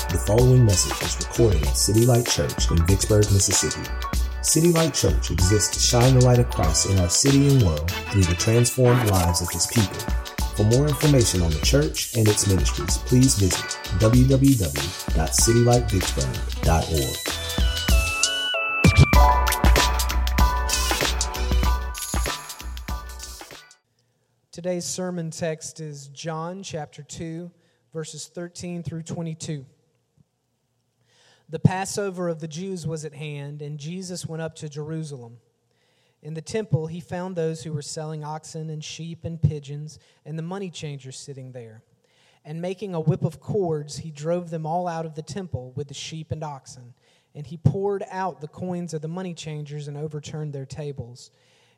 The following message was recorded at City Light Church in Vicksburg, Mississippi. City Light Church exists to shine the light of Christ in our city and world through the transformed lives of His people. For more information on the church and its ministries, please visit www.citylightvicksburg.org. Today's sermon text is John chapter 2, verses 13 through 22. The Passover of the Jews was at hand, and Jesus went up to Jerusalem. In the temple, he found those who were selling oxen and sheep and pigeons, and the money changers sitting there. And making a whip of cords, he drove them all out of the temple with the sheep and oxen. And he poured out the coins of the money changers and overturned their tables.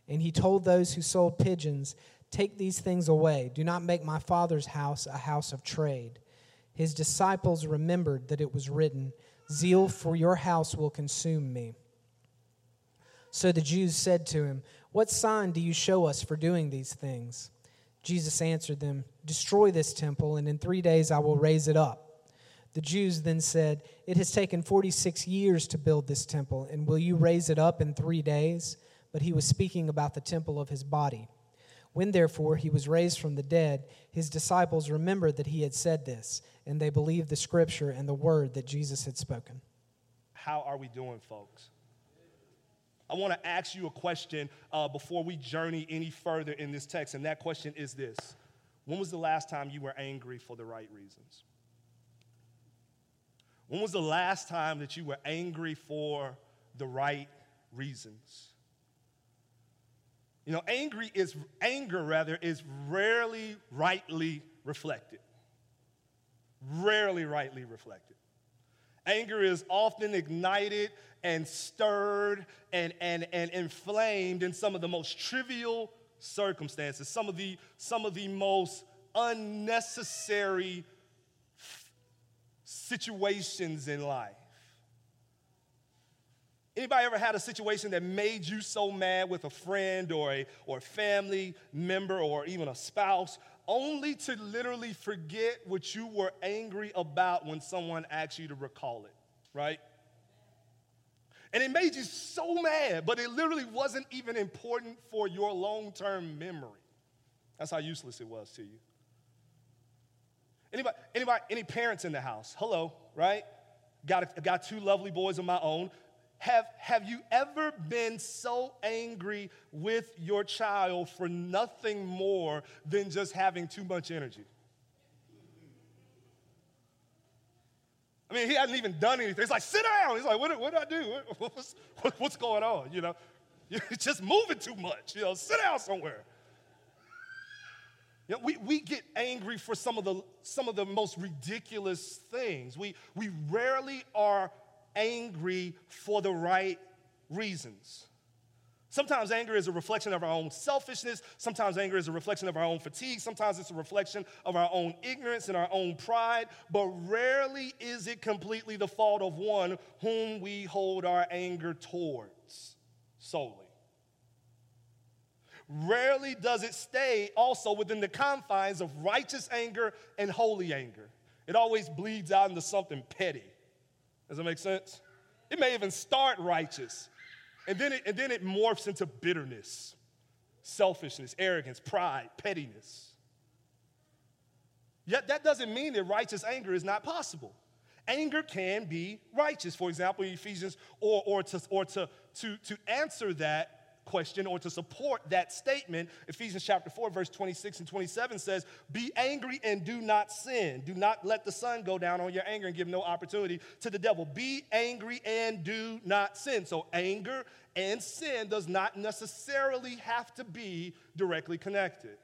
And he told those who sold pigeons, "Take these things away. Do not make my Father's house a house of trade." His disciples remembered that it was written, "Zeal for your house will consume me." So the Jews said to him, "What sign do you show us for doing these things?" Jesus answered them, "Destroy this temple, and in 3 days I will raise it up." The Jews then said, "It has taken 46 years to build this temple, and will you raise it up in 3 days?" But he was speaking about the temple of his body. When, therefore, he was raised from the dead, his disciples remembered that he had said this, and they believed the Scripture and the word that Jesus had spoken. How are we doing, folks? I want to ask you a question before we journey any further in this text, and that question is this. When was the last time you were angry for the right reasons? When was the last time that you were angry for the right reasons? You know, anger is rarely rightly reflected. Rarely rightly reflected. Anger is often ignited and stirred and inflamed in some of the most trivial circumstances, some of the most unnecessary situations in life. Anybody ever had a situation that made you so mad with a friend or a family member or even a spouse, only to literally forget what you were angry about when someone asked you to recall it, right? And it made you so mad, but it literally wasn't even important for your long-term memory. That's how useless it was to you. Anybody, any parents in the house? Hello, right? Got two lovely boys of my own. Have you ever been so angry with your child for nothing more than just having too much energy? I mean, he hasn't even done anything. He's like, "Sit down." He's like, what did I do? What's going on? You know, you're just moving too much. You know, sit down somewhere. You know, we get angry for some of the most ridiculous things. We rarely are angry for the right reasons. Sometimes anger is a reflection of our own selfishness. Sometimes anger is a reflection of our own fatigue. Sometimes it's a reflection of our own ignorance and our own pride. But rarely is it completely the fault of one whom we hold our anger towards solely. Rarely does it stay also within the confines of righteous anger and holy anger. It always bleeds out into something petty. Does that make sense? It may even start righteous, and then it morphs into bitterness, selfishness, arrogance, pride, pettiness. Yet that doesn't mean that righteous anger is not possible. Anger can be righteous. For example, in Ephesians, to answer that question or to support that statement, Ephesians chapter 4, verse 26 and 27 says, "Be angry and do not sin. Do not let the sun go down on your anger and give no opportunity to the devil." Be angry and do not sin. So anger and sin does not necessarily have to be directly connected.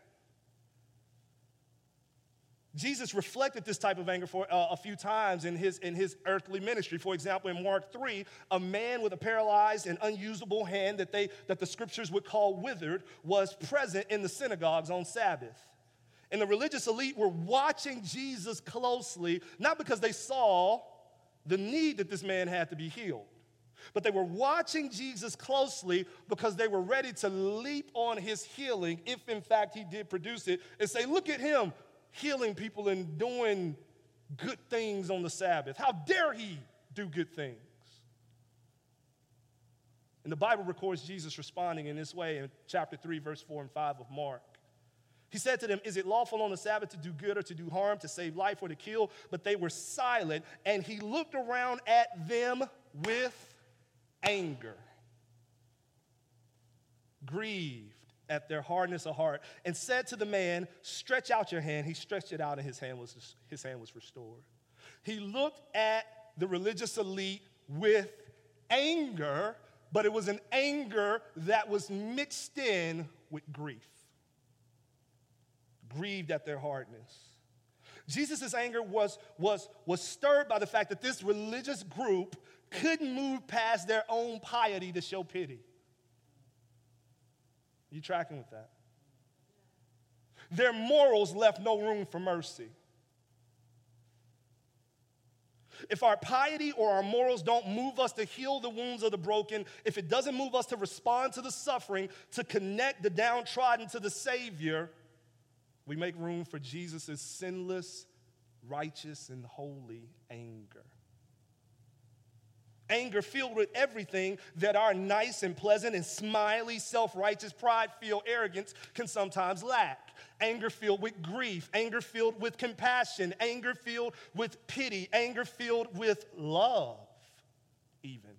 Jesus reflected this type of anger for a few times in his earthly ministry. For example, in Mark 3, a man with a paralyzed and unusable hand that the scriptures would call withered was present in the synagogues on Sabbath. And the religious elite were watching Jesus closely, not because they saw the need that this man had to be healed, But they were watching Jesus closely because they were ready to leap on his healing, if in fact he did produce it, and say, look at him healing people and doing good things on the Sabbath. How dare he do good things? And the Bible records Jesus responding in this way in chapter 3, verse 4 and 5 of Mark. He said to them, is it lawful on the Sabbath to do good or to do harm, to save life or to kill? But they were silent, and he looked around at them with anger, grieved at their hardness of heart, and said to the man, stretch out your hand. He stretched it out, and his hand was restored. He looked at the religious elite with anger, but it was an anger that was mixed in with grief. Grieved at their hardness. Jesus' anger was stirred by the fact that this religious group couldn't move past their own piety to show pity. You tracking with that? Their morals left no room for mercy. If our piety or our morals don't move us to heal the wounds of the broken, if it doesn't move us to respond to the suffering, to connect the downtrodden to the Savior, we make room for Jesus' sinless, righteous, and holy anger. Anger filled with everything that our nice and pleasant and smiley, self-righteous, pride-filled arrogance can sometimes lack. Anger filled with grief. Anger filled with compassion. Anger filled with pity. Anger filled with love, even.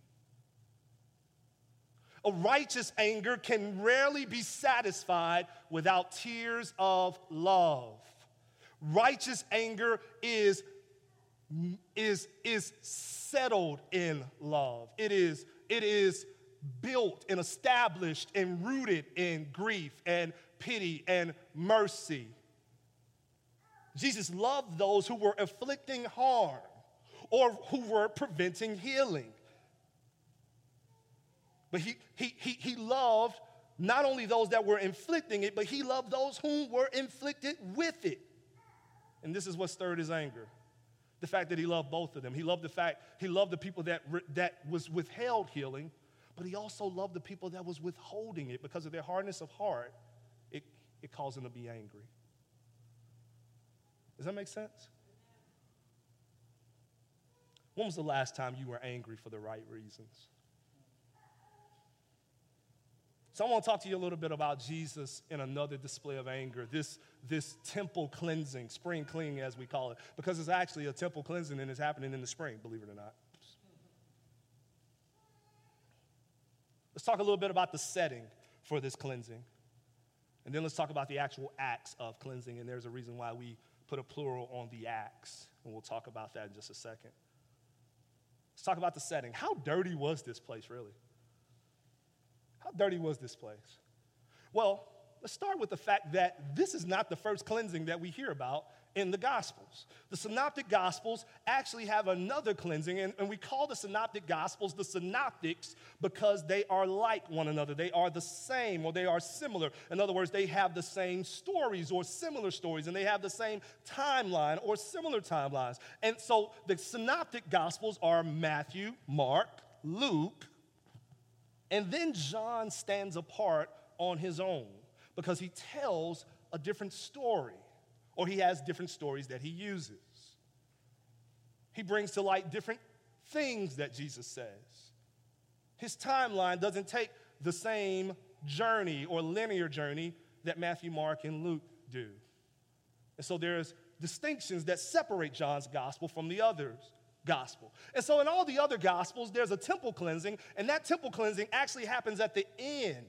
A righteous anger can rarely be satisfied without tears of love. Righteous anger is settled in love. It is built and established and rooted in grief and pity and mercy. Jesus loved those who were inflicting harm or who were preventing healing. But he loved not only those that were inflicting it, but he loved those who were inflicted with it. And this is what stirred his anger. The fact that he loved both of them. He loved the people that was withheld healing, but he also loved the people that was withholding it because of their hardness of heart. It caused him to be angry. Does that make sense? When was the last time you were angry for the right reasons? So I want to talk to you a little bit about Jesus and another display of anger, this temple cleansing, spring cleaning as we call it, because it's actually a temple cleansing and it's happening in the spring, believe it or not. Let's talk a little bit about the setting for this cleansing. And then let's talk about the actual acts of cleansing, and there's a reason why we put a plural on the acts, and we'll talk about that in just a second. Let's talk about the setting. How dirty was this place, really? How dirty was this place? Well, let's start with the fact that this is not the first cleansing that we hear about in the Gospels. The Synoptic Gospels actually have another cleansing, and we call the Synoptic Gospels the Synoptics because they are like one another. They are the same, or they are similar. In other words, they have the same stories or similar stories, and they have the same timeline or similar timelines. And so the Synoptic Gospels are Matthew, Mark, Luke, and then John stands apart on his own because he tells a different story, or he has different stories that he uses. He brings to light different things that Jesus says. His timeline doesn't take the same journey or linear journey that Matthew, Mark, and Luke do. And so there's distinctions that separate John's gospel from the others. Gospel. And so in all the other gospels, there's a temple cleansing, and that temple cleansing actually happens at the end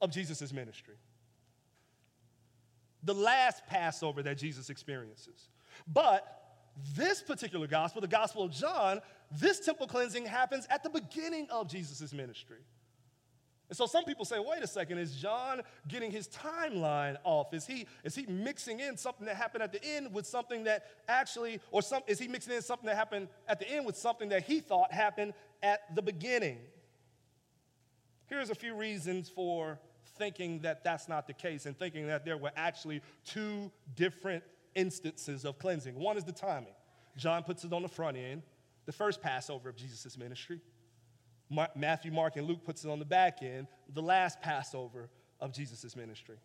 of Jesus' ministry. The last Passover that Jesus experiences. But this particular gospel, the Gospel of John, this temple cleansing happens at the beginning of Jesus' ministry. And so some people say, wait a second, is John getting his timeline off? Is he mixing in something that happened at the end with something that actually, is he mixing in something that happened at the end with something that he thought happened at the beginning? Here's a few reasons for thinking that that's not the case and thinking that there were actually two different instances of cleansing. One is the timing. John puts it on the front end, the first Passover of Jesus' ministry. Matthew, Mark, and Luke puts it on the back end, the last Passover of Jesus' ministry.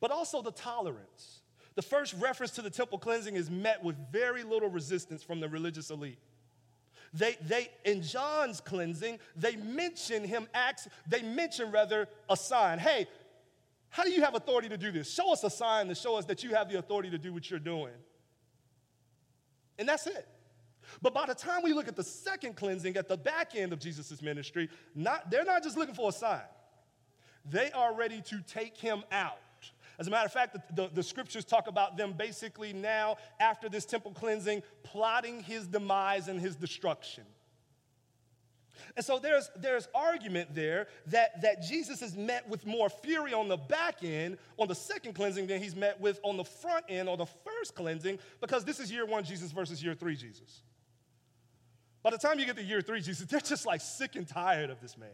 But also the tolerance. The first reference to the temple cleansing is met with very little resistance from the religious elite. In John's cleansing, they mention a sign. Hey, how do you have authority to do this? Show us a sign to show us that you have the authority to do what you're doing. And that's it. But by the time we look at the second cleansing at the back end of Jesus' ministry, they're not just looking for a sign. They are ready to take him out. As a matter of fact, the scriptures talk about them basically now, after this temple cleansing, plotting his demise and his destruction. And so there's argument there that Jesus is met with more fury on the back end, on the second cleansing, than he's met with on the front end, or the first cleansing, because this is year one Jesus versus year three Jesus. By the time you get to year three Jesus, they're just like sick and tired of this man.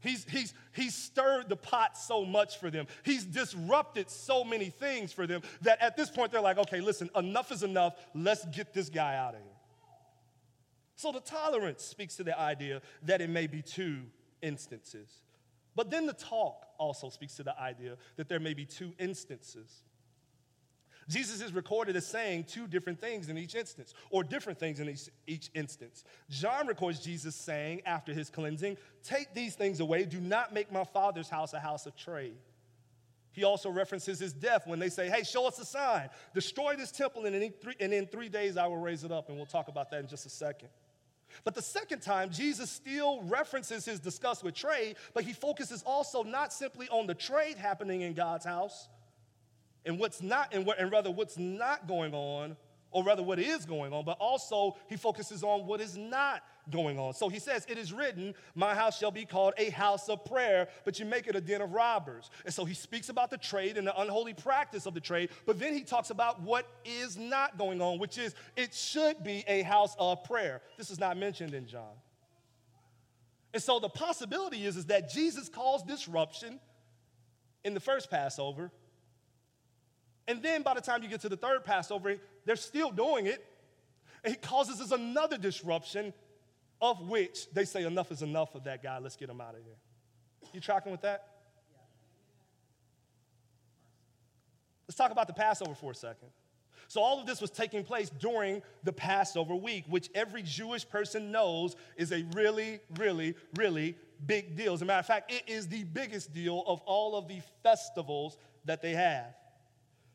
He's stirred the pot so much for them. He's disrupted so many things for them that at this point they're like, okay, listen, enough is enough. Let's get this guy out of here. So the tolerance speaks to the idea that it may be two instances. But then the talk also speaks to the idea that there may be two instances. Jesus is recorded as saying two different things in each instance, or different things in each instance. John records Jesus saying after his cleansing, "Take these things away. Do not make my Father's house a house of trade." He also references his death when they say, "Hey, show us a sign. Destroy this temple, and in 3 days I will raise it up." And we'll talk about that in just a second. But the second time, Jesus still references his disgust with trade, but he focuses also not simply on the trade happening in God's house, and what's not going on, or rather what is going on, but also he focuses on what is not going on. So he says, "It is written, my house shall be called a house of prayer, but you make it a den of robbers." And so he speaks about the trade and the unholy practice of the trade, but then he talks about what is not going on, which is it should be a house of prayer. This is not mentioned in John. And so the possibility is that Jesus caused disruption in the first Passover. And then by the time you get to the third Passover, they're still doing it. And he causes us another disruption, of which they say enough is enough of that guy. Let's get him out of here. You tracking with that? Let's talk about the Passover for a second. So all of this was taking place during the Passover week, which every Jewish person knows is a really, really, really big deal. As a matter of fact, it is the biggest deal of all of the festivals that they have.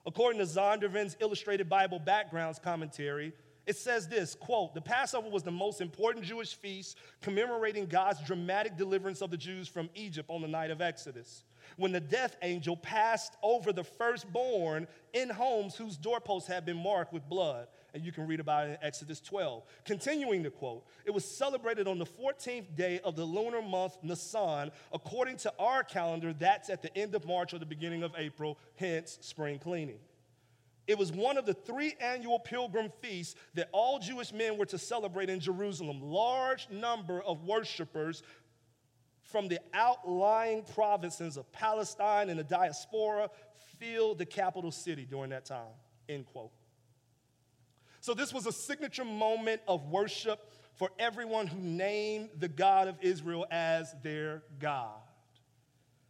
According to Zondervan's Illustrated Bible Backgrounds commentary, it says this, quote, "The Passover was the most important Jewish feast, commemorating God's dramatic deliverance of the Jews from Egypt on the night of Exodus, when the death angel passed over the firstborn in homes whose doorposts had been marked with blood." And you can read about it in Exodus 12. Continuing the quote, "It was celebrated on the 14th day of the lunar month Nisan. According to our calendar, that's at the end of March or the beginning of April, hence spring cleaning. It was one of the three annual pilgrim feasts that all Jewish men were to celebrate in Jerusalem. Large number of worshipers from the outlying provinces of Palestine and the diaspora filled the capital city during that time," end quote. So this was a signature moment of worship for everyone who named the God of Israel as their God.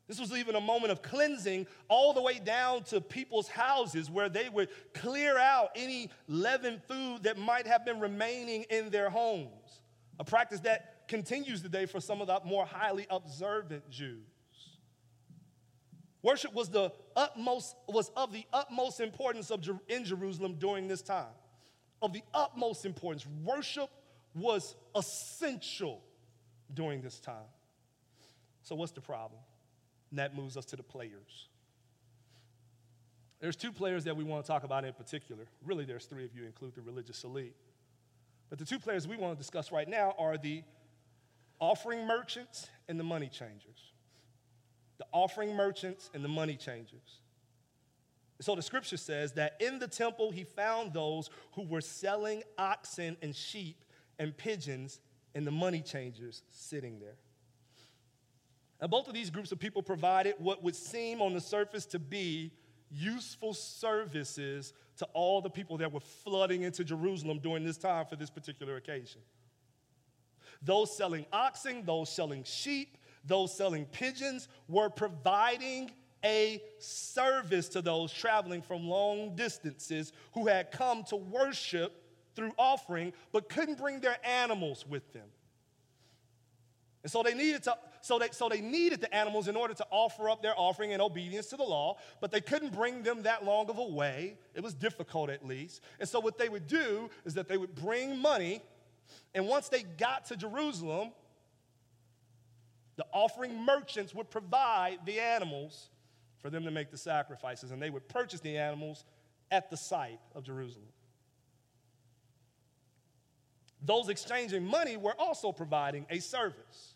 This was even a moment of cleansing all the way down to people's houses, where they would clear out any leavened food that might have been remaining in their homes, a practice that continues today for some of the more highly observant Jews. Worship was of the utmost importance in Jerusalem during this time. Of the utmost importance. Worship was essential during this time. So what's the problem? And that moves us to the players. There's two players that we want to talk about in particular. Really, there's three if you include the religious elite. But the two players we want to discuss right now are the offering merchants and the money changers. The offering merchants and the money changers. So the scripture says that in the temple he found those who were selling oxen and sheep and pigeons, and the money changers sitting there. Now, both of these groups of people provided what would seem on the surface to be useful services to all the people that were flooding into Jerusalem during this time for this particular occasion. Those selling oxen, those selling sheep, those selling pigeons were providing a service to those traveling from long distances who had come to worship through offering but couldn't bring their animals with them. And so they needed the animals in order to offer up their offering in obedience to the law, but they couldn't bring them that long of a way. It was difficult, at least. And so what they would do is that they would bring money, and once they got to Jerusalem, the offering merchants would provide the animals for them to make the sacrifices, and they would purchase the animals at the site of Jerusalem. Those exchanging money were also providing a service.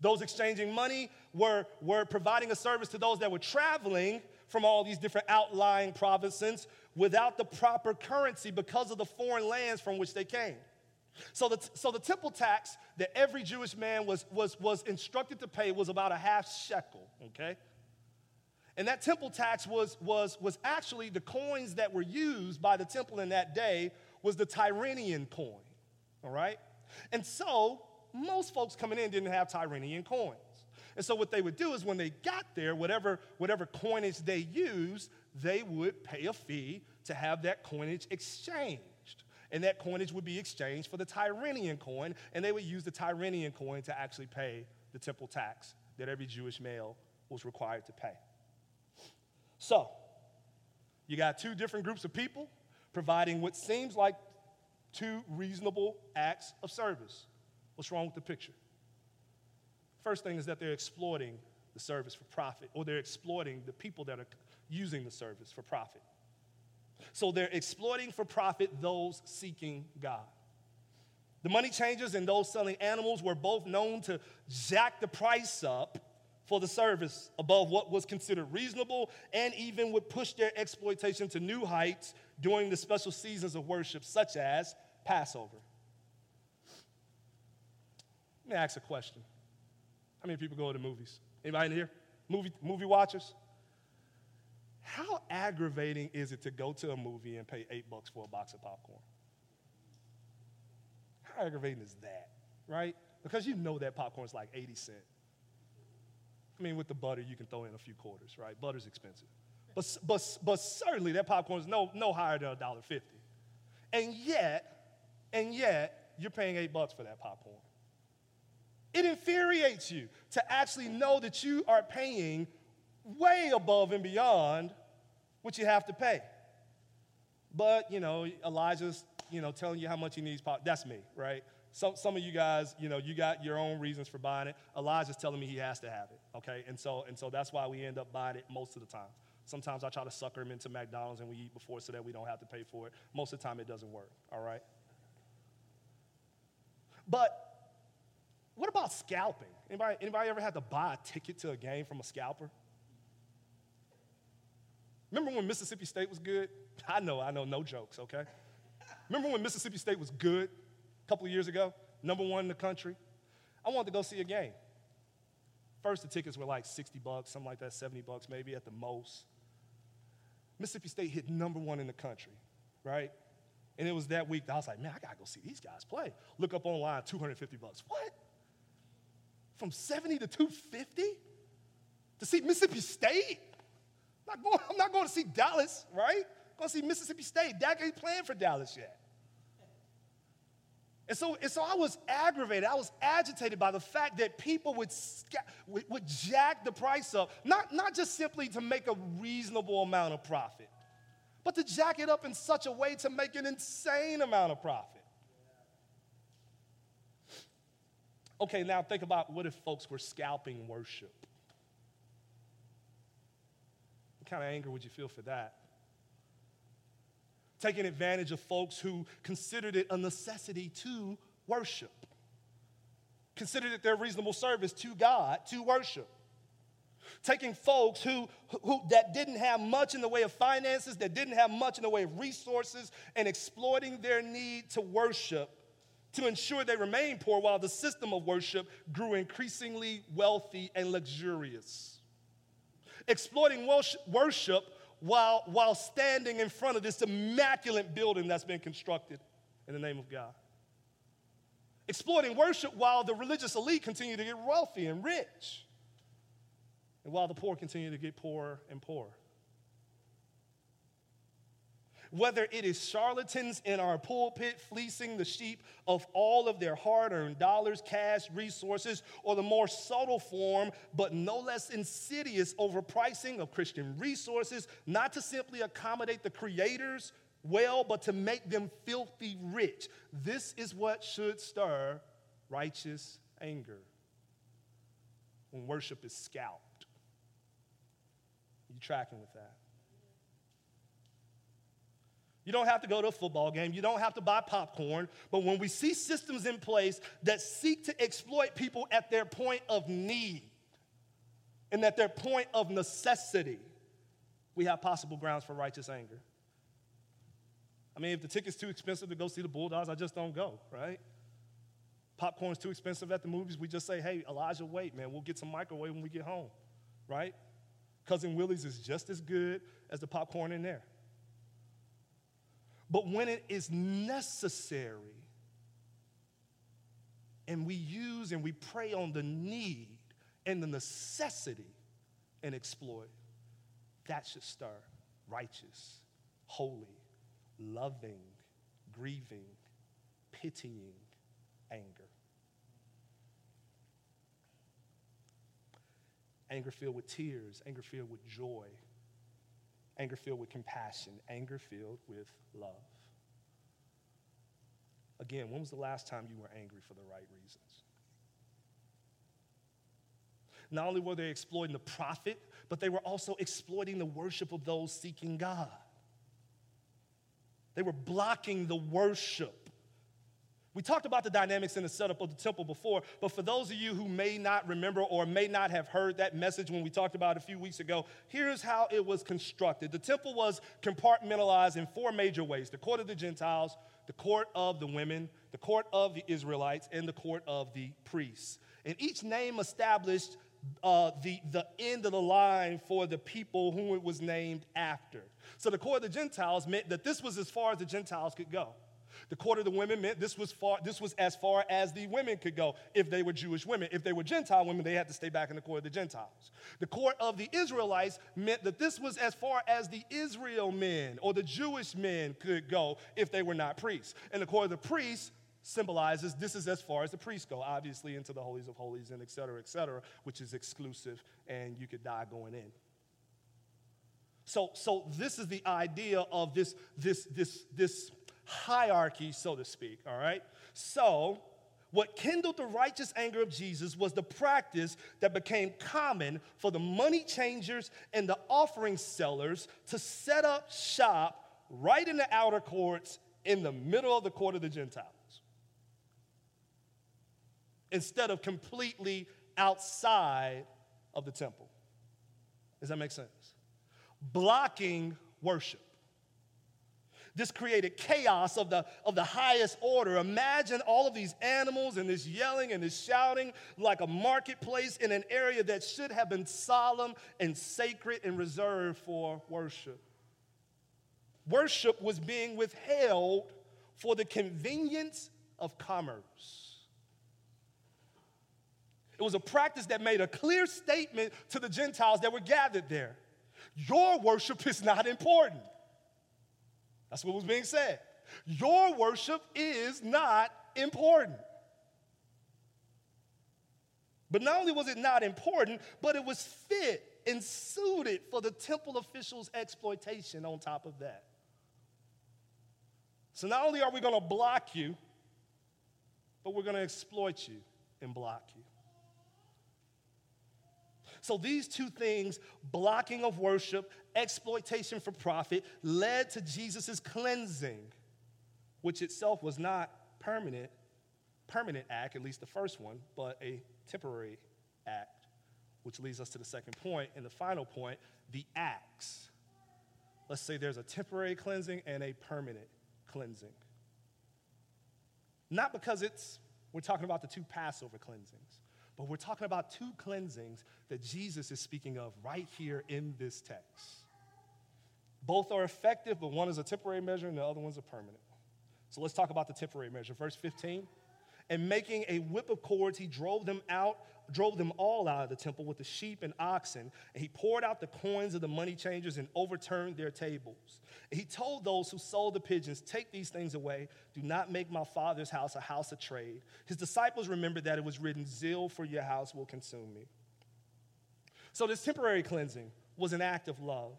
Those exchanging money were providing a service to those that were traveling from all these different outlying provinces without the proper currency because of the foreign lands from which they came. So the temple tax that every Jewish man was instructed to pay was about a half shekel, okay? And that temple tax was actually the coins that were used by the temple in that day was the Tyrian coin. All right? And so most folks coming in didn't have Tyrian coins. And so what they would do is when they got there, whatever coinage they used, they would pay a fee to have that coinage exchanged. And that coinage would be exchanged for the Tyrian coin, and they would use the Tyrian coin to actually pay the temple tax that every Jewish male was required to pay. So you got two different groups of people providing what seems like two reasonable acts of service. What's wrong with the picture? First thing is that they're exploiting the service for profit, or they're exploiting the people that are using the service for profit. So they're exploiting for profit those seeking God. The money changers and those selling animals were both known to jack the price up for the service above what was considered reasonable, and even would push their exploitation to new heights during the special seasons of worship, such as Passover. Let me ask a question. How many people go to movies? Anybody in here? Movie watchers? How aggravating is it to go to a movie and pay $8 for a box of popcorn? How aggravating is that, right? Because you know that popcorn's like 80 cents. I mean, with the butter, you can throw in a few quarters, right? Butter's expensive. But certainly that popcorn's no higher than $1.50. And yet, you're paying $8 for that popcorn. It infuriates you to actually know that you are paying way above and beyond what you have to pay. But, Elijah's, telling you how much he needs popcorn. That's me, right? Some of you guys, you got your own reasons for buying it. Elijah's telling me he has to have it, okay? And so that's why we end up buying it most of the time. Sometimes I try to sucker him into McDonald's and we eat before so that we don't have to pay for it. Most of the time it doesn't work, all right? But what about scalping? Anybody ever had to buy a ticket to a game from a scalper? Remember when Mississippi State was good? I know, no jokes, okay? Remember when Mississippi State was good? Couple of years ago, number one in the country. I wanted to go see a game. First, the tickets were like $60, something like that, $70 maybe at the most. Mississippi State hit number one in the country, right? And it was that week that I was like, man, I gotta go see these guys play. Look up online, $250. What? From $70 to $250 to see Mississippi State? I'm not going to see Dallas, right? I'm going to see Mississippi State. Dak ain't playing for Dallas yet. And so I was aggravated. I was agitated by the fact that people would jack the price up, not just simply to make a reasonable amount of profit, but to jack it up in such a way to make an insane amount of profit. Okay, now think about what if folks were scalping worship? What kind of anger would you feel for that? Taking advantage of folks who considered it a necessity to worship, considered it their reasonable service to God to worship. Taking folks who that didn't have much in the way of finances, that didn't have much in the way of resources, and exploiting their need to worship to ensure they remain poor while the system of worship grew increasingly wealthy and luxurious. Exploiting worship while standing in front of this immaculate building that's been constructed in the name of God. exploiting worship while the religious elite continue to get wealthy and rich, and while the poor continue to get poorer and poorer. Whether it is charlatans in our pulpit fleecing the sheep of all of their hard-earned dollars, cash, resources, or the more subtle form, but no less insidious overpricing of Christian resources, not to simply accommodate the creators well, but to make them filthy rich. This is what should stir righteous anger when worship is scalped. You tracking with that? You don't have to go to a football game. You don't have to buy popcorn. But when we see systems in place that seek to exploit people at their point of need and at their point of necessity, we have possible grounds for righteous anger. I mean, if the ticket's too expensive to go see the Bulldogs, I just don't go, right? Popcorn's too expensive at the movies. We just say, hey, Elijah, wait, man. We'll get some microwave when we get home, right? Cousin Willie's is just as good as the popcorn in there. But when it is necessary and we use and we prey on the need and the necessity and exploit, that should stir righteous, holy, loving, grieving, pitying anger. Anger filled with tears, anger filled with joy, anger filled with compassion, anger filled with love. Again, when was the last time you were angry for the right reasons? Not only were they exploiting the prophet, but they were also exploiting the worship of those seeking God. They were blocking the worship. We talked about the dynamics in the setup of the temple before, but for those of you who may not remember or may not have heard that message when we talked about it a few weeks ago, here's how it was constructed. The temple was compartmentalized in four major ways: the court of the Gentiles, the court of the women, the court of the Israelites, and the court of the priests. And each name established the end of the line for the people whom it was named after. So the court of the Gentiles meant that this was as far as the Gentiles could go. The court of the women meant this was as far as the women could go if they were Jewish women. If they were Gentile women, they had to stay back in the court of the Gentiles. The court of the Israelites meant that this was as far as the Israel men or the Jewish men could go if they were not priests. And the court of the priests symbolizes this is as far as the priests go, obviously into the holies of holies and et cetera, which is exclusive and you could die going in. So this is the idea of this hierarchy, so to speak, all right? So what kindled the righteous anger of Jesus was the practice that became common for the money changers and the offering sellers to set up shop right in the outer courts in the middle of the court of the Gentiles instead of completely outside of the temple. Does that make sense? Blocking worship. This created chaos of the highest order. Imagine all of these animals and this yelling and this shouting like a marketplace in an area that should have been solemn and sacred and reserved for worship. Worship was being withheld for the convenience of commerce. It was a practice that made a clear statement to the Gentiles that were gathered there. Your worship is not important. That's what was being said. Your worship is not important. But not only was it not important, but it was fit and suited for the temple officials' exploitation on top of that. So not only are we going to block you, but we're going to exploit you and block you. So these two things, blocking of worship, exploitation for profit, led to Jesus' cleansing, which itself was not permanent act, at least the first one, but a temporary act, which leads us to the second point and the final point, the acts. Let's say there's a temporary cleansing and a permanent cleansing. Not because we're talking about the two Passover cleansings. But we're talking about two cleansings that Jesus is speaking of right here in this text. Both are effective, but one is a temporary measure and the other one's a permanent one. So let's talk about the temporary measure. Verse 15, and making a whip of cords, he drove them all out of the temple with the sheep and oxen, and he poured out the coins of the money changers and overturned their tables. And he told those who sold the pigeons, "Take these things away. Do not make my Father's house a house of trade." His disciples remembered that it was written, "Zeal for your house will consume me." So this temporary cleansing was an act of love.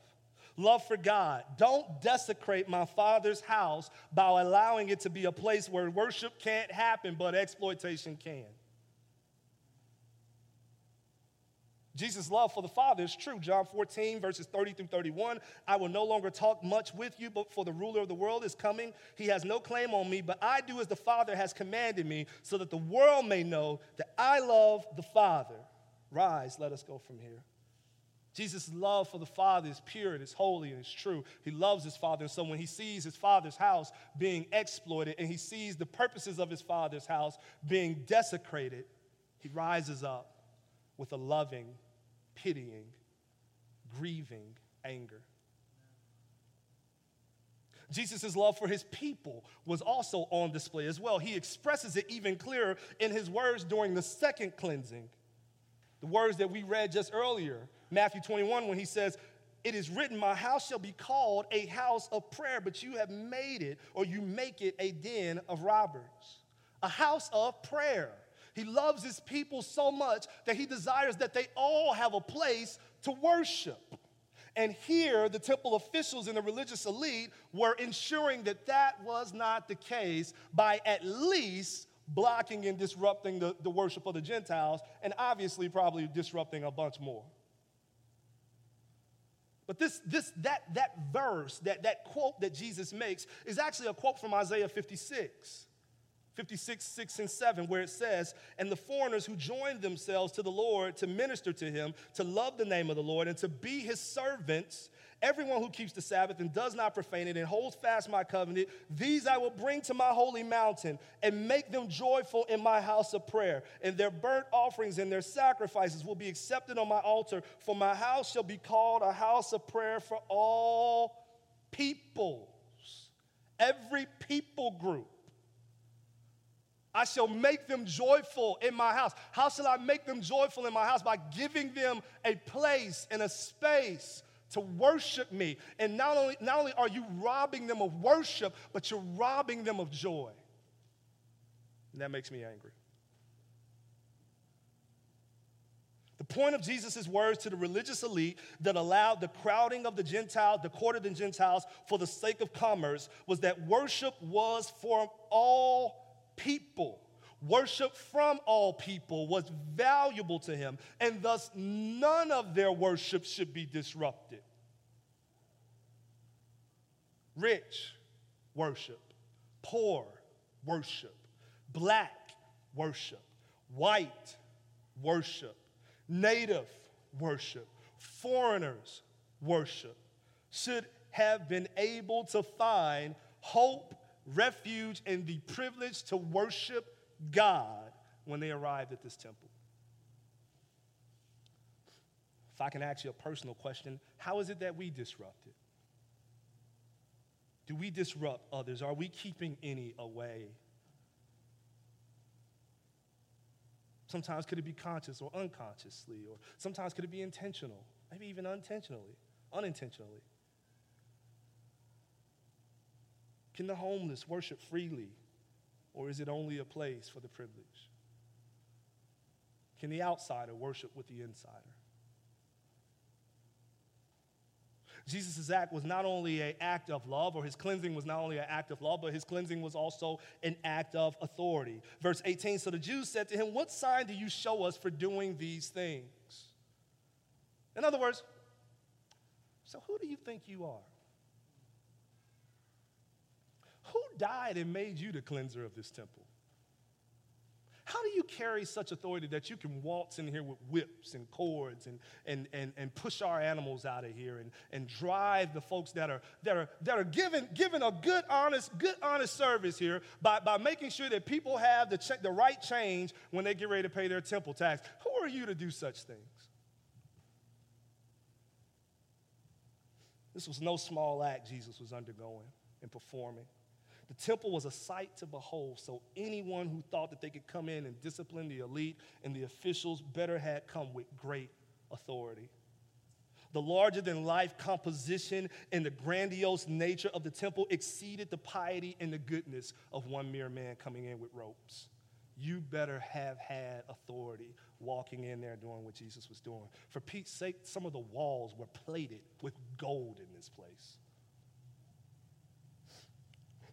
Love for God. Don't desecrate my Father's house by allowing it to be a place where worship can't happen, but exploitation can. Jesus' love for the Father is true. John 14, verses 30 through 31, "I will no longer talk much with you, but for the ruler of the world is coming. He has no claim on me, but I do as the Father has commanded me, so that the world may know that I love the Father. Rise, let us go from here." Jesus' love for the Father is pure, it is holy, and it's true. He loves his Father, and so when he sees his Father's house being exploited and he sees the purposes of his Father's house being desecrated, he rises up with a loving, pitying, grieving anger. Jesus' love for his people was also on display as well. He expresses it even clearer in his words during the second cleansing. The words that we read just earlier, Matthew 21, when he says, "It is written, my house shall be called a house of prayer, but you have made it, or you make it a den of robbers." A house of prayer. He loves his people so much that he desires that they all have a place to worship. And here, the temple officials and the religious elite were ensuring that that was not the case by at least blocking and disrupting the worship of the Gentiles, and obviously probably disrupting a bunch more. But that verse, that quote that Jesus makes is actually a quote from Isaiah 56, 6 and 7, where it says, "And the foreigners who joined themselves to the Lord to minister to him, to love the name of the Lord, and to be his servants, everyone who keeps the Sabbath and does not profane it and holds fast my covenant, these I will bring to my holy mountain and make them joyful in my house of prayer. And their burnt offerings and their sacrifices will be accepted on my altar, for my house shall be called a house of prayer for all peoples." Every people group. I shall make them joyful in my house. How shall I make them joyful in my house? By giving them a place and a space to worship me. And not only are you robbing them of worship, but you're robbing them of joy. And that makes me angry. The point of Jesus' words to the religious elite that allowed the crowding of the Gentiles, the court of the Gentiles, for the sake of commerce, was that worship was for all people. Worship from all people was valuable to him, and thus none of their worship should be disrupted. Rich, worship. Poor, worship. Black, worship. White, worship. Native, worship. Foreigners, worship. Should have been able to find hope, refuge, and the privilege to worship God when they arrived at this temple. If I can ask you a personal question, how is it that we disrupt it? Do we disrupt others? Are we keeping any away? Sometimes could it be conscious or unconsciously, or sometimes could it be intentional, maybe even unintentionally. Can the homeless worship freely? Or is it only a place for the privileged? Can the outsider worship with the insider? Jesus' act was not only an act of love, or his cleansing was not only an act of love, but his cleansing was also an act of authority. Verse 18, so the Jews said to him, "What sign do you show us for doing these things?" In other words, so who do you think you are? Who died and made you the cleanser of this temple? How do you carry such authority that you can waltz in here with whips and cords and push our animals out of here and drive the folks that are giving a good honest service here by making sure that people have the right change when they get ready to pay their temple tax? Who are you to do such things? This was no small act Jesus was undergoing and performing. The temple was a sight to behold, so anyone who thought that they could come in and discipline the elite and the officials better had come with great authority. The larger-than-life composition and the grandiose nature of the temple exceeded the piety and the goodness of one mere man coming in with ropes. You better have had authority walking in there doing what Jesus was doing. For Pete's sake, some of the walls were plated with gold in this place.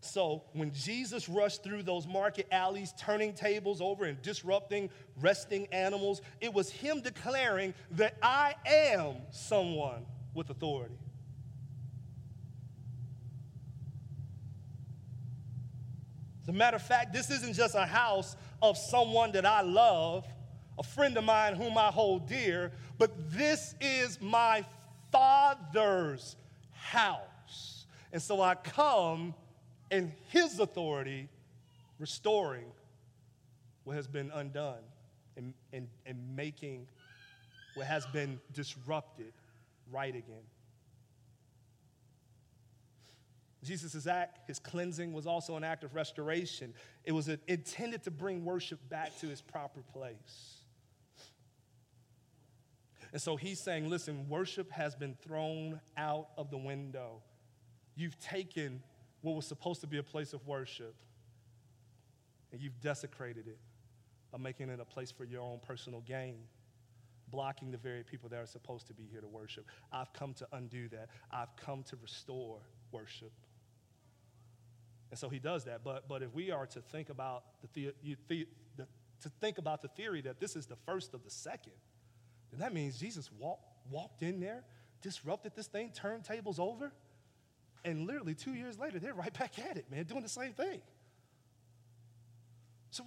So when Jesus rushed through those market alleys, turning tables over and disrupting resting animals, it was him declaring that I am someone with authority. As a matter of fact, this isn't just a house of someone that I love, a friend of mine whom I hold dear, but this is my Father's house. And so I come in his authority, restoring what has been undone and making what has been disrupted right again. Jesus' act, his cleansing, was also an act of restoration. It was intended to bring worship back to its proper place. And so he's saying, listen, worship has been thrown out of the window. You've taken what was supposed to be a place of worship, and you've desecrated it by making it a place for your own personal gain, blocking the very people that are supposed to be here to worship. I've come to undo that. I've come to restore worship. And so he does that. But if we are to think about the theory that this is the first of the second, then that means Jesus walked in there, disrupted this thing, turned tables over, and literally 2 years later, they're right back at it, man, doing the same thing. So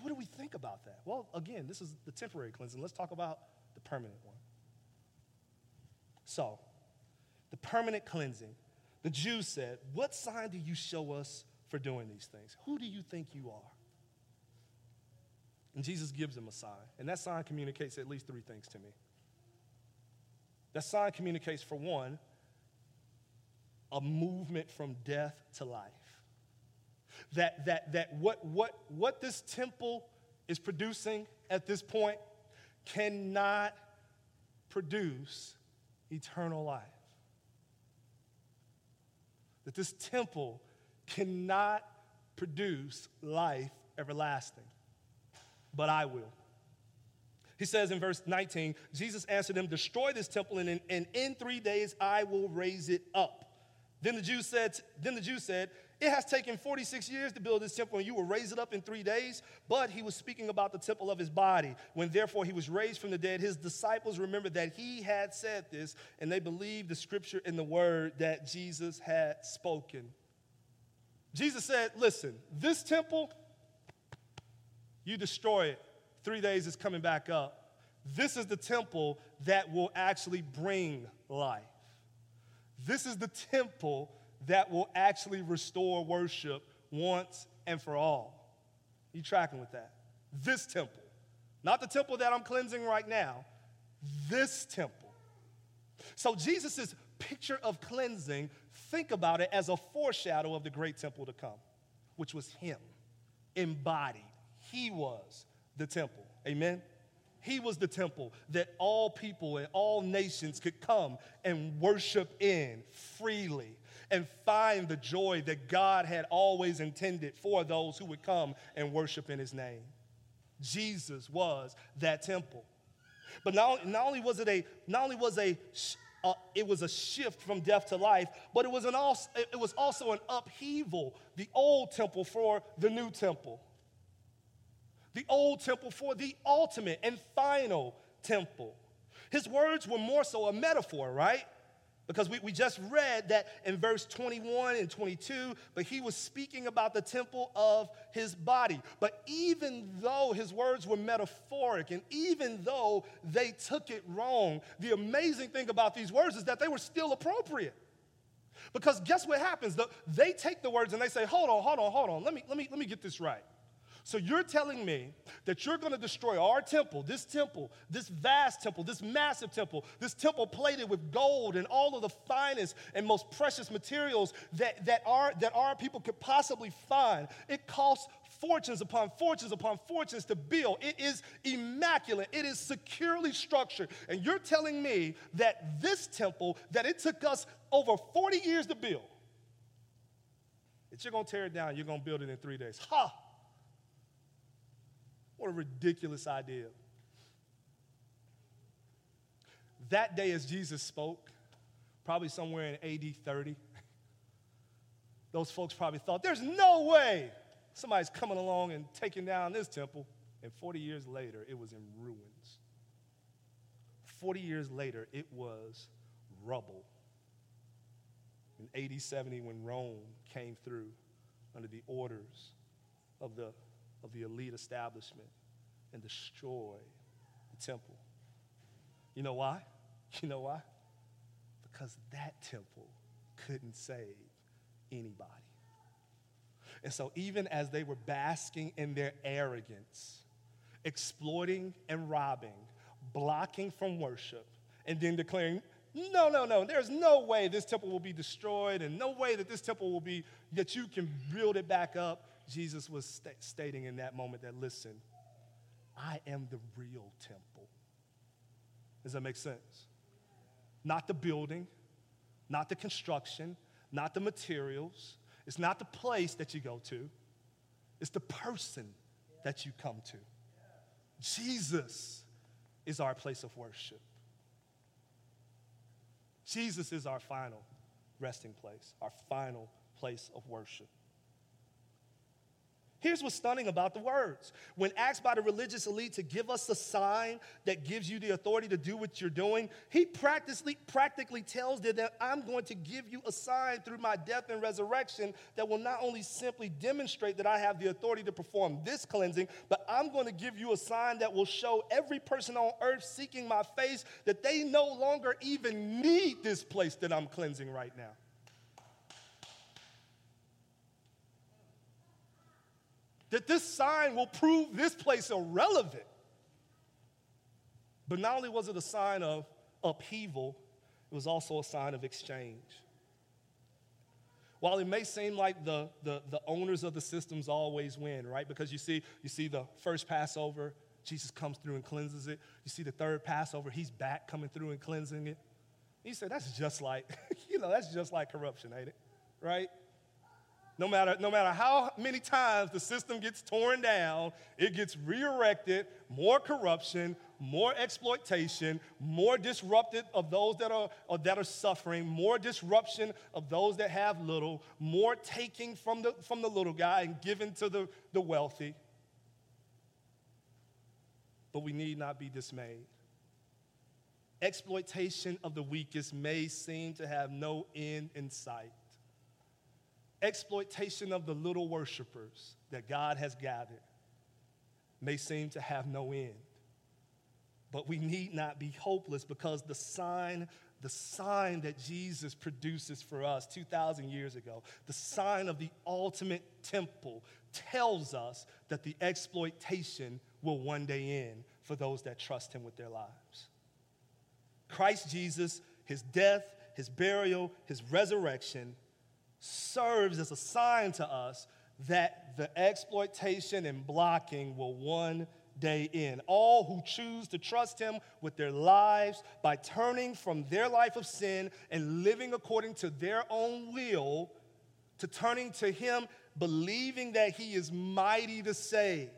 what do we think about that? Well, again, this is the temporary cleansing. Let's talk about the permanent one. So, the permanent cleansing. The Jews said, what sign do you show us for doing these things? Who do you think you are? And Jesus gives them a sign. And that sign communicates at least three things to me. That sign communicates, for one, a movement from death to life. That what this temple is producing at this point cannot produce eternal life. That this temple cannot produce life everlasting, but I will. He says in verse 19, Jesus answered them, destroy this temple, and in 3 days I will raise it up. Then the Jews said, it has taken 46 years to build this temple, and you will raise it up in 3 days. But he was speaking about the temple of his body. When therefore he was raised from the dead, his disciples remembered that he had said this, and they believed the scripture and the word that Jesus had spoken. Jesus said, listen, this temple, you destroy it. 3 days is coming back up. This is the temple that will actually bring life. This is the temple that will actually restore worship once and for all. You tracking with that? This temple. Not the temple that I'm cleansing right now. This temple. So Jesus' picture of cleansing, think about it as a foreshadow of the great temple to come, which was him, embodied. He was the temple. Amen? He was the temple that all people and all nations could come and worship in freely and find the joy that God had always intended for those who would come and worship in his name. Jesus was that temple. But not only was it a shift from death to life, but it was also an upheaval, the old temple for the new temple. The old temple for the ultimate and final temple. His words were more so a metaphor, right? Because we just read that in verse 21 and 22, but he was speaking about the temple of his body. But even though his words were metaphoric and even though they took it wrong, the amazing thing about these words is that they were still appropriate. Because guess what happens? They take the words and they say, hold on, let me get this right. So you're telling me that you're going to destroy our temple, this vast temple, this massive temple, this temple plated with gold and all of the finest and most precious materials that our people could possibly find. It costs fortunes upon fortunes upon fortunes to build. It is immaculate. It is securely structured. And you're telling me that this temple, that it took us over 40 years to build, that you're going to tear it down, you're going to build it in 3 days. Ha! What a ridiculous idea. That day as Jesus spoke, probably somewhere in AD 30, those folks probably thought, there's no way somebody's coming along and taking down this temple. And 40 years later, it was in ruins. 40 years later, it was rubble. In AD 70, when Rome came through under the orders of the elite establishment and destroy the temple. You know why? You know why? Because that temple couldn't save anybody. And so even as they were basking in their arrogance, exploiting and robbing, blocking from worship, and then declaring, no, there's no way this temple will be destroyed and no way that this temple will be, that you can build it back up, Jesus was stating in that moment that, listen, I am the real temple. Does that make sense? Not the building, not the construction, not the materials. It's not the place that you go to. It's the person that you come to. Jesus is our place of worship. Jesus is our final resting place, our final place of worship. Here's what's stunning about the words. When asked by the religious elite to give us a sign that gives you the authority to do what you're doing, he practically tells them that I'm going to give you a sign through my death and resurrection that will not only simply demonstrate that I have the authority to perform this cleansing, but I'm going to give you a sign that will show every person on earth seeking my face that they no longer even need this place that I'm cleansing right now. That this sign will prove this place irrelevant. But not only was it a sign of upheaval, it was also a sign of exchange. While it may seem like the owners of the systems always win, right? Because you see the first Passover, Jesus comes through and cleanses it. You see the third Passover, he's back coming through and cleansing it. You say, that's just like, that's just like corruption, ain't it? Right? No matter how many times the system gets torn down, it gets re-erected, more corruption, more exploitation, more disrupted of those that are suffering, more disruption of those that have little, more taking from the little guy and giving to the wealthy. But we need not be dismayed. Exploitation of the weakest may seem to have no end in sight. Exploitation of the little worshipers that God has gathered may seem to have no end. But we need not be hopeless because the sign that Jesus produces for us 2,000 years ago, the sign of the ultimate temple, tells us that the exploitation will one day end for those that trust him with their lives. Christ Jesus, his death, his burial, his resurrection, serves as a sign to us that the exploitation and blocking will one day end. All who choose to trust him with their lives by turning from their life of sin and living according to their own will to turning to him, believing that he is mighty to save,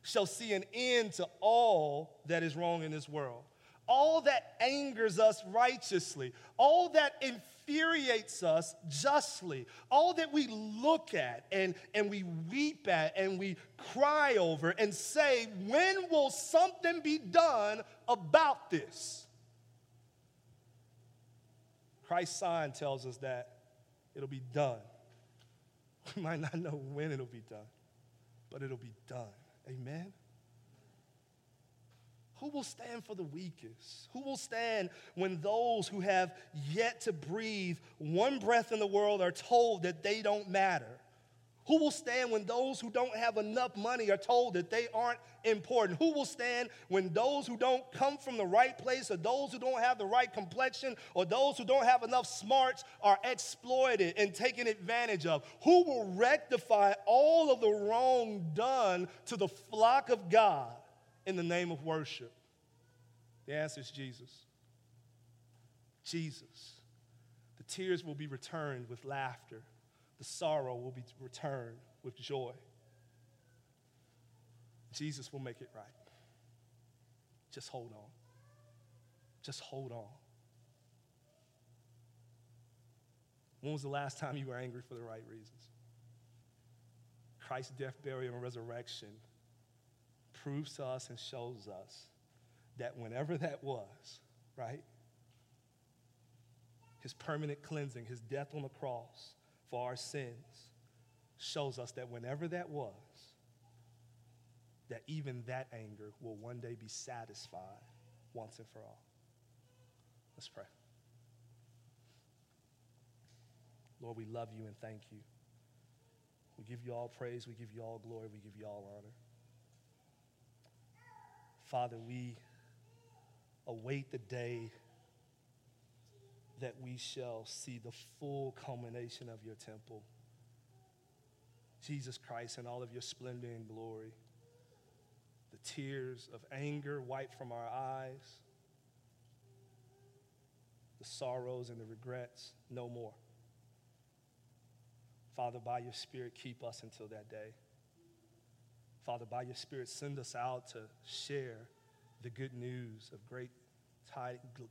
shall see an end to all that is wrong in this world. All that angers us righteously, all that infuriates us justly, all that we look at and we weep at and we cry over and say, when will something be done about this? Christ's sign tells us that it'll be done. We might not know when it'll be done, but it'll be done. Amen? Who will stand for the weakest? Who will stand when those who have yet to breathe one breath in the world are told that they don't matter? Who will stand when those who don't have enough money are told that they aren't important? Who will stand when those who don't come from the right place or those who don't have the right complexion or those who don't have enough smarts are exploited and taken advantage of? Who will rectify all of the wrong done to the flock of God in the name of worship? The answer is Jesus. Jesus. The tears will be returned with laughter. The sorrow will be returned with joy. Jesus will make it right. Just hold on. Just hold on. When was the last time you were angry for the right reasons? Christ's death, burial, and resurrection proves to us and shows us that whenever that was, right, his permanent cleansing, his death on the cross, for our sins shows us that whenever that was, that even that anger will one day be satisfied once and for all. Let's pray. Lord, we love you and thank you. We give you all praise. We give you all glory. We give you all honor. Father, we await the day that we shall see the full culmination of your temple, Jesus Christ, in all of your splendor and glory, the tears of anger wiped from our eyes, the sorrows and the regrets no more. Father, by your Spirit, keep us until that day. Father, by your Spirit, send us out to share the good news of great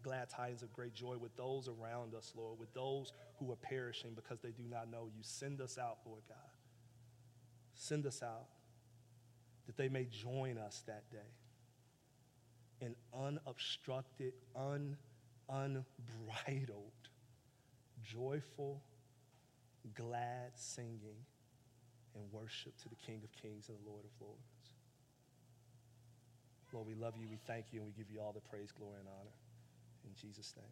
glad tidings of great joy with those around us, Lord, with those who are perishing because they do not know you. Send us out, Lord God. Send us out that they may join us that day in unobstructed, unbridled, joyful, glad singing and worship to the King of Kings and the Lord of Lords. Lord, we love you, we thank you, and we give you all the praise, glory, and honor. In Jesus' name,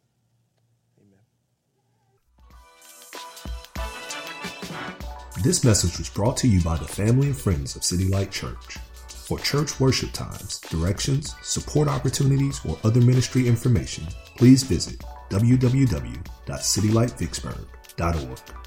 amen. This message was brought to you by the family and friends of City Light Church. For church worship times, directions, support opportunities, or other ministry information, please visit www.citylightvicksburg.org.